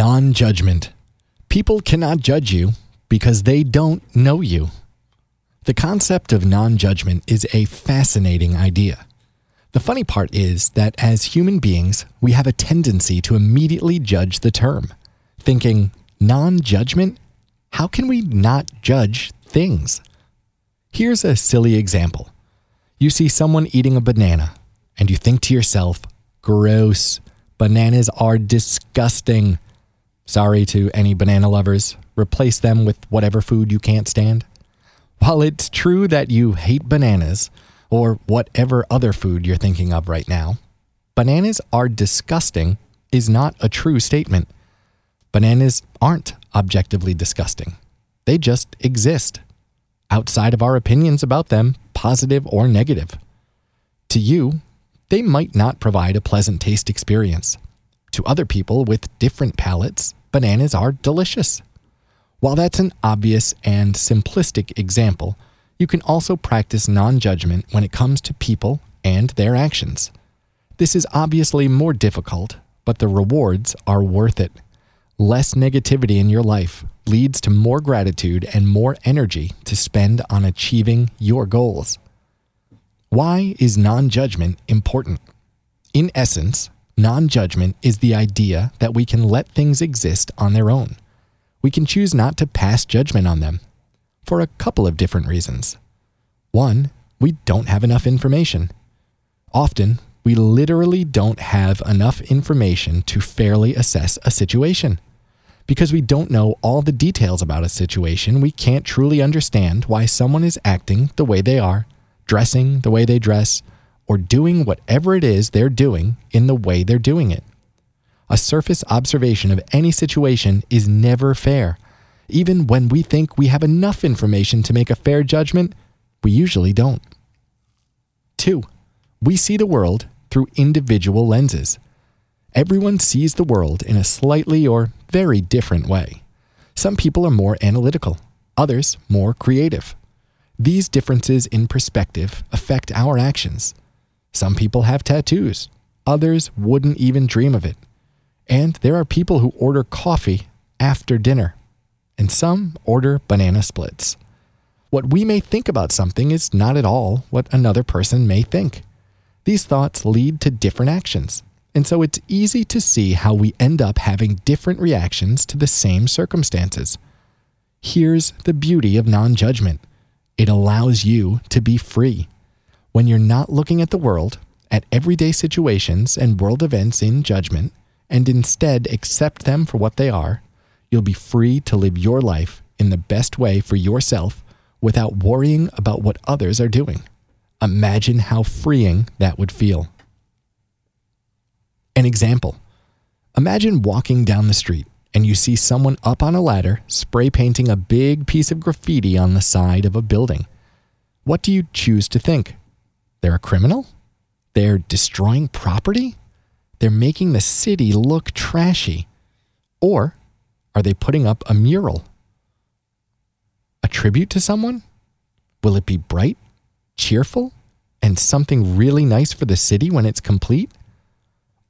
Non-judgment. People cannot judge you because they don't know you. The concept of non-judgment is a fascinating idea. The funny part is that as human beings, we have a tendency to immediately judge the term, thinking, non-judgment? How can we not judge things? Here's a silly example. You see someone eating a banana, and you think to yourself, gross, bananas are disgusting. Sorry to any banana lovers, replace them with whatever food you can't stand. While it's true that you hate bananas, or whatever other food you're thinking of right now, bananas are disgusting is not a true statement. Bananas aren't objectively disgusting. They just exist, outside of our opinions about them, positive or negative. To you, they might not provide a pleasant taste experience. To other people with different palates, bananas are delicious. While that's an obvious and simplistic example, you can also practice non-judgment when it comes to people and their actions. This is obviously more difficult, but the rewards are worth it. Less negativity in your life leads to more gratitude and more energy to spend on achieving your goals. Why is non-judgment important? In essence, non-judgment is the idea that we can let things exist on their own. We can choose not to pass judgment on them for a couple of different reasons. One, we don't have enough information. Often, we literally don't have enough information to fairly assess a situation. Because we don't know all the details about a situation, we can't truly understand why someone is acting the way they are, dressing the way they dress, or doing whatever it is they're doing in the way they're doing it. A surface observation of any situation is never fair. Even when we think we have enough information to make a fair judgment, we usually don't. 2. We see the world through individual lenses. Everyone sees the world in a slightly or very different way. Some people are more analytical, others more creative. These differences in perspective affect our actions. Some people have tattoos, others wouldn't even dream of it. And there are people who order coffee after dinner, and some order banana splits. What we may think about something is not at all what another person may think. These thoughts lead to different actions, and so it's easy to see how we end up having different reactions to the same circumstances. Here's the beauty of non-judgment. It allows you to be free. When you're not looking at the world, at everyday situations and world events in judgment, and instead accept them for what they are, you'll be free to live your life in the best way for yourself without worrying about what others are doing. Imagine how freeing that would feel. An example. Imagine walking down the street and you see someone up on a ladder spray painting a big piece of graffiti on the side of a building. What do you choose to think? They're a criminal? They're destroying property? They're making the city look trashy? Or are they putting up a mural? A tribute to someone? Will it be bright, cheerful, and something really nice for the city when it's complete?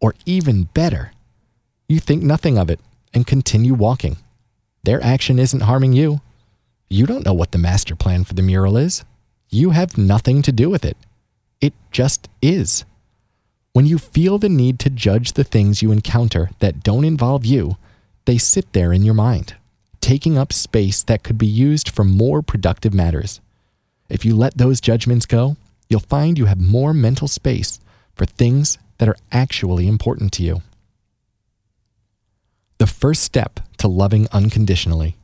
Or even better, you think nothing of it and continue walking. Their action isn't harming you. You don't know what the master plan for the mural is. You have nothing to do with it. It just is. When you feel the need to judge the things you encounter that don't involve you, they sit there in your mind, taking up space that could be used for more productive matters. If you let those judgments go, you'll find you have more mental space for things that are actually important to you. The first step to loving unconditionally.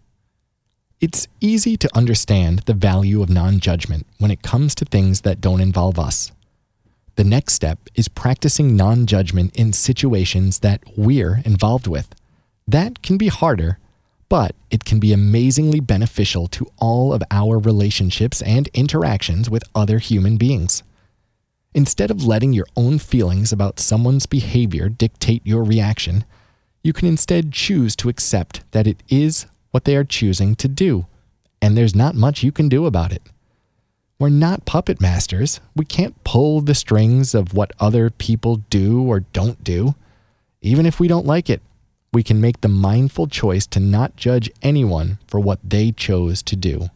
It's easy to understand the value of non-judgment when it comes to things that don't involve us. The next step is practicing non-judgment in situations that we're involved with. That can be harder, but it can be amazingly beneficial to all of our relationships and interactions with other human beings. Instead of letting your own feelings about someone's behavior dictate your reaction, you can instead choose to accept that it is what they are choosing to do, and there's not much you can do about it. We're not puppet masters. We can't pull the strings of what other people do or don't do. Even if we don't like it, we can make the mindful choice to not judge anyone for what they chose to do.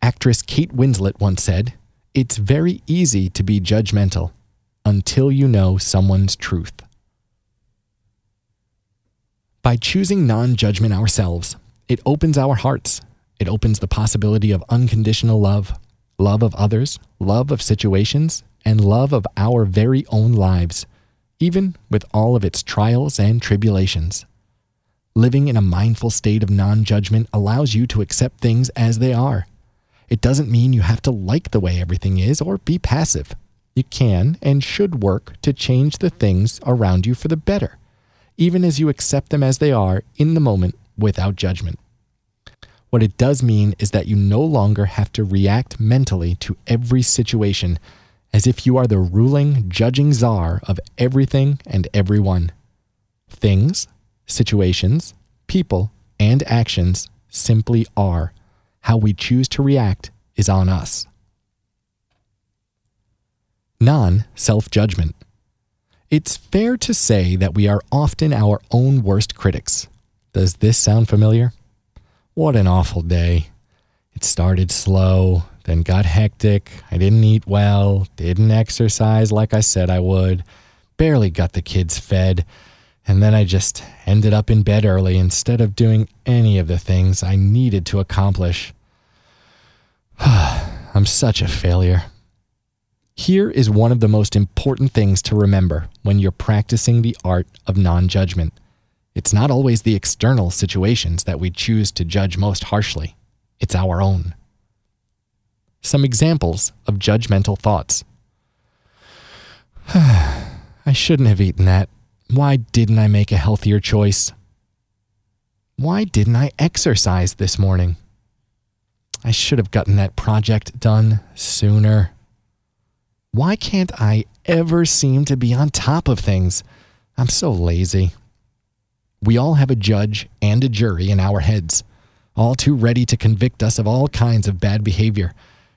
Actress Kate Winslet once said, "It's very easy to be judgmental until you know someone's truth." By choosing non-judgment ourselves, it opens our hearts. It opens the possibility of unconditional love, love of others, love of situations, and love of our very own lives, even with all of its trials and tribulations. Living in a mindful state of non-judgment allows you to accept things as they are. It doesn't mean you have to like the way everything is or be passive. You can and should work to change the things around you for the better, even as you accept them as they are in the moment without judgment. What it does mean is that you no longer have to react mentally to every situation as if you are the ruling, judging czar of everything and everyone. Things, situations, people, and actions simply are. How we choose to react is on us. Non-self-judgment. It's fair to say that we are often our own worst critics. Does this sound familiar? What an awful day. It started slow, then got hectic. I didn't eat well, didn't exercise like I said I would, barely got the kids fed, and then I just ended up in bed early instead of doing any of the things I needed to accomplish. I'm such a failure. Here is one of the most important things to remember when you're practicing the art of non-judgment. It's not always the external situations that we choose to judge most harshly. It's our own. Some examples of judgmental thoughts. I shouldn't have eaten that. Why didn't I make a healthier choice? Why didn't I exercise this morning? I should have gotten that project done sooner. Why can't I ever seem to be on top of things? I'm so lazy. We all have a judge and a jury in our heads, all too ready to convict us of all kinds of bad behavior.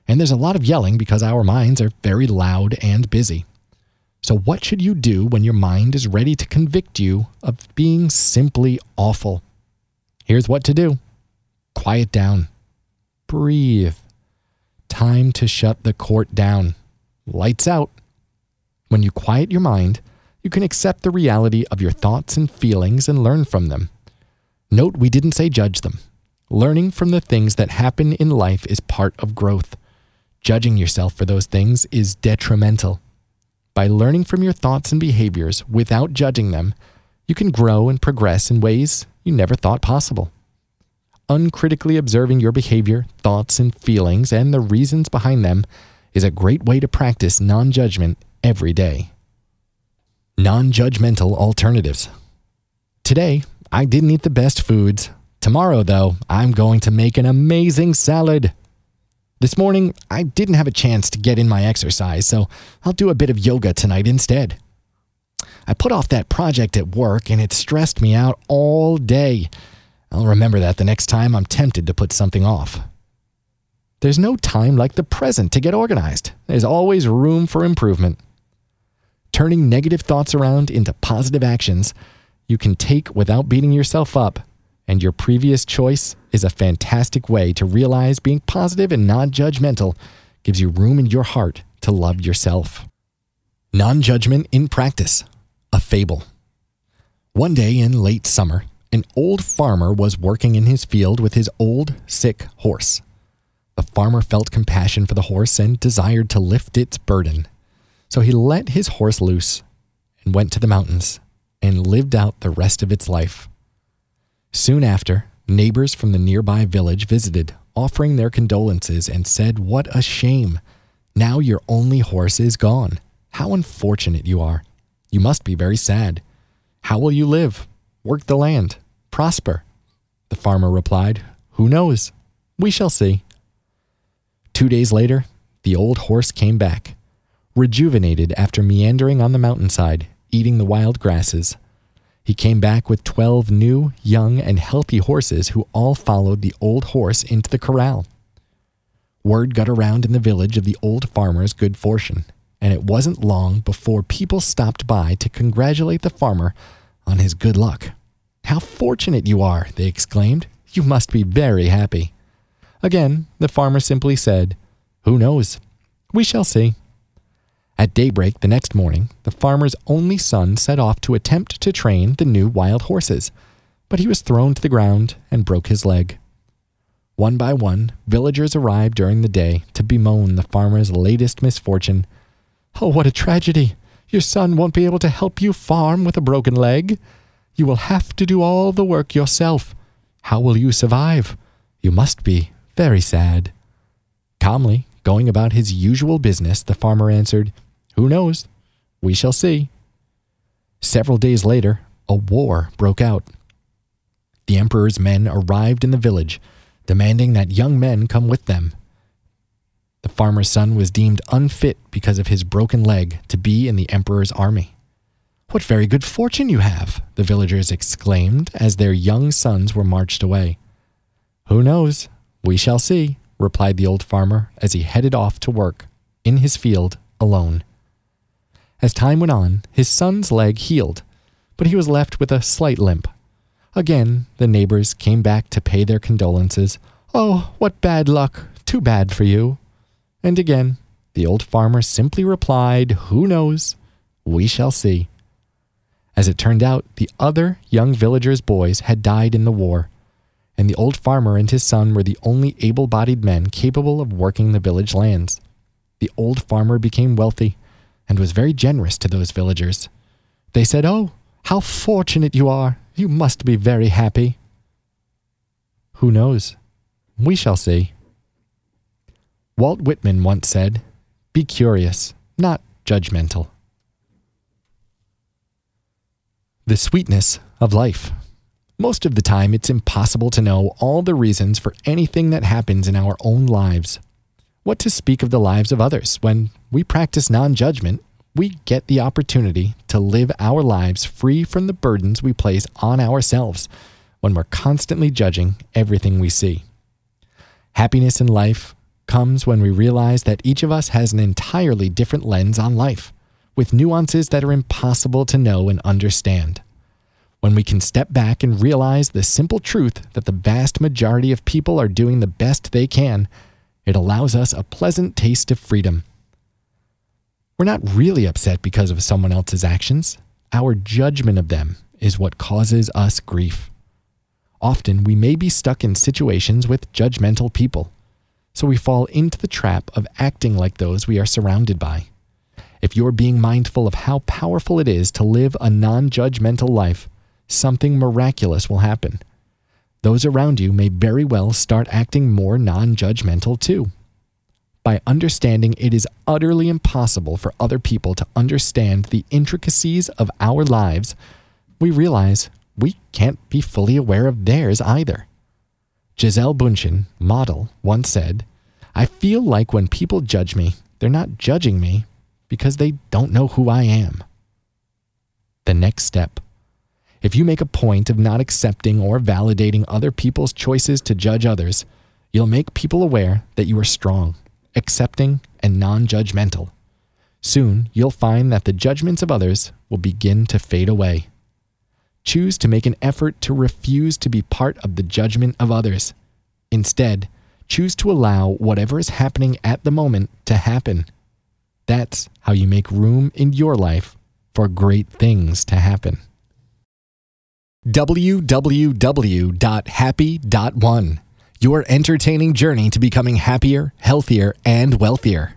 And there's a lot of yelling because our minds are very loud and busy. So what should you do when your mind is ready to convict you of being simply awful? Here's what to do. Quiet down. Breathe. Time to shut the court down. Lights out. When you quiet your mind, you can accept the reality of your thoughts and feelings and learn from them. Note we didn't say judge them. Learning from the things that happen in life is part of growth. Judging yourself for those things is detrimental. By learning from your thoughts and behaviors without judging them, you can grow and progress in ways you never thought possible. Uncritically observing your behavior, thoughts, and feelings and the reasons behind them is a great way to practice non-judgment every day. Non-judgmental alternatives. Today, I didn't eat the best foods. Tomorrow, though, I'm going to make an amazing salad. This morning, I didn't have a chance to get in my exercise, so I'll do a bit of yoga tonight instead. I put off that project at work, and it stressed me out all day. I'll remember that the next time I'm tempted to put something off. There's no time like the present to get organized. There's always room for improvement. Turning negative thoughts around into positive actions you can take without beating yourself up, and your previous choice is a fantastic way to realize being positive and non-judgmental gives you room in your heart to love yourself. Non-judgment in practice, a fable. One day in late summer, an old farmer was working in his field with his old, sick horse. The farmer felt compassion for the horse and desired to lift its burden. So he let his horse loose and went to the mountains and lived out the rest of its life. Soon after, neighbors from the nearby village visited, offering their condolences and said, "What a shame. Now your only horse is gone. How unfortunate you are. You must be very sad. How will you live? Work the land. Prosper." The farmer replied, "Who knows? We shall see." 2 days later, the old horse came back, rejuvenated after meandering on the mountainside, eating the wild grasses. He came back with 12 new, young, and healthy horses who all followed the old horse into the corral. Word got around in the village of the old farmer's good fortune, and it wasn't long before people stopped by to congratulate the farmer on his good luck. "How fortunate you are!" they exclaimed. "You must be very happy." Again, the farmer simply said, "Who knows? We shall see." At daybreak the next morning, the farmer's only son set off to attempt to train the new wild horses, but he was thrown to the ground and broke his leg. One by one, villagers arrived during the day to bemoan the farmer's latest misfortune. "Oh, what a tragedy! Your son won't be able to help you farm with a broken leg. You will have to do all the work yourself. How will you survive? You must be very sad." Calmly, going about his usual business, the farmer answered, "Who knows? We shall see." Several days later, a war broke out. The emperor's men arrived in the village, demanding that young men come with them. The farmer's son was deemed unfit because of his broken leg to be in the emperor's army. "What very good fortune you have!" the villagers exclaimed as their young sons were marched away. "Who knows? We shall see," replied the old farmer as he headed off to work, in his field, alone. As time went on, his son's leg healed, but he was left with a slight limp. Again, the neighbors came back to pay their condolences. "Oh, what bad luck! Too bad for you!" And again, the old farmer simply replied, "Who knows? We shall see." As it turned out, the other young villagers' boys had died in the war, and the old farmer and his son were the only able-bodied men capable of working the village lands. The old farmer became wealthy and was very generous to those villagers. They said, "Oh, how fortunate you are! You must be very happy." "Who knows? We shall see." Walt Whitman once said, "Be curious, not judgmental." The sweetness of life. Most of the time, it's impossible to know all the reasons for anything that happens in our own lives. What to speak of the lives of others? When we practice non-judgment, we get the opportunity to live our lives free from the burdens we place on ourselves when we're constantly judging everything we see. Happiness in life comes when we realize that each of us has an entirely different lens on life, with nuances that are impossible to know and understand. When we can step back and realize the simple truth that the vast majority of people are doing the best they can, it allows us a pleasant taste of freedom. We're not really upset because of someone else's actions. Our judgment of them is what causes us grief. Often, we may be stuck in situations with judgmental people, so we fall into the trap of acting like those we are surrounded by. If you're being mindful of how powerful it is to live a non-judgmental life, something miraculous will happen. Those around you may very well start acting more non-judgmental too. By understanding it is utterly impossible for other people to understand the intricacies of our lives, we realize we can't be fully aware of theirs either. Gisele Bündchen, model, once said, "I feel like when people judge me, they're not judging me because they don't know who I am." The next step. If you make a point of not accepting or validating other people's choices to judge others, you'll make people aware that you are strong, accepting, and non-judgmental. Soon, you'll find that the judgments of others will begin to fade away. Choose to make an effort to refuse to be part of the judgment of others. Instead, choose to allow whatever is happening at the moment to happen. That's how you make room in your life for great things to happen. www.happy.one. Your entertaining journey to becoming happier, healthier, and wealthier.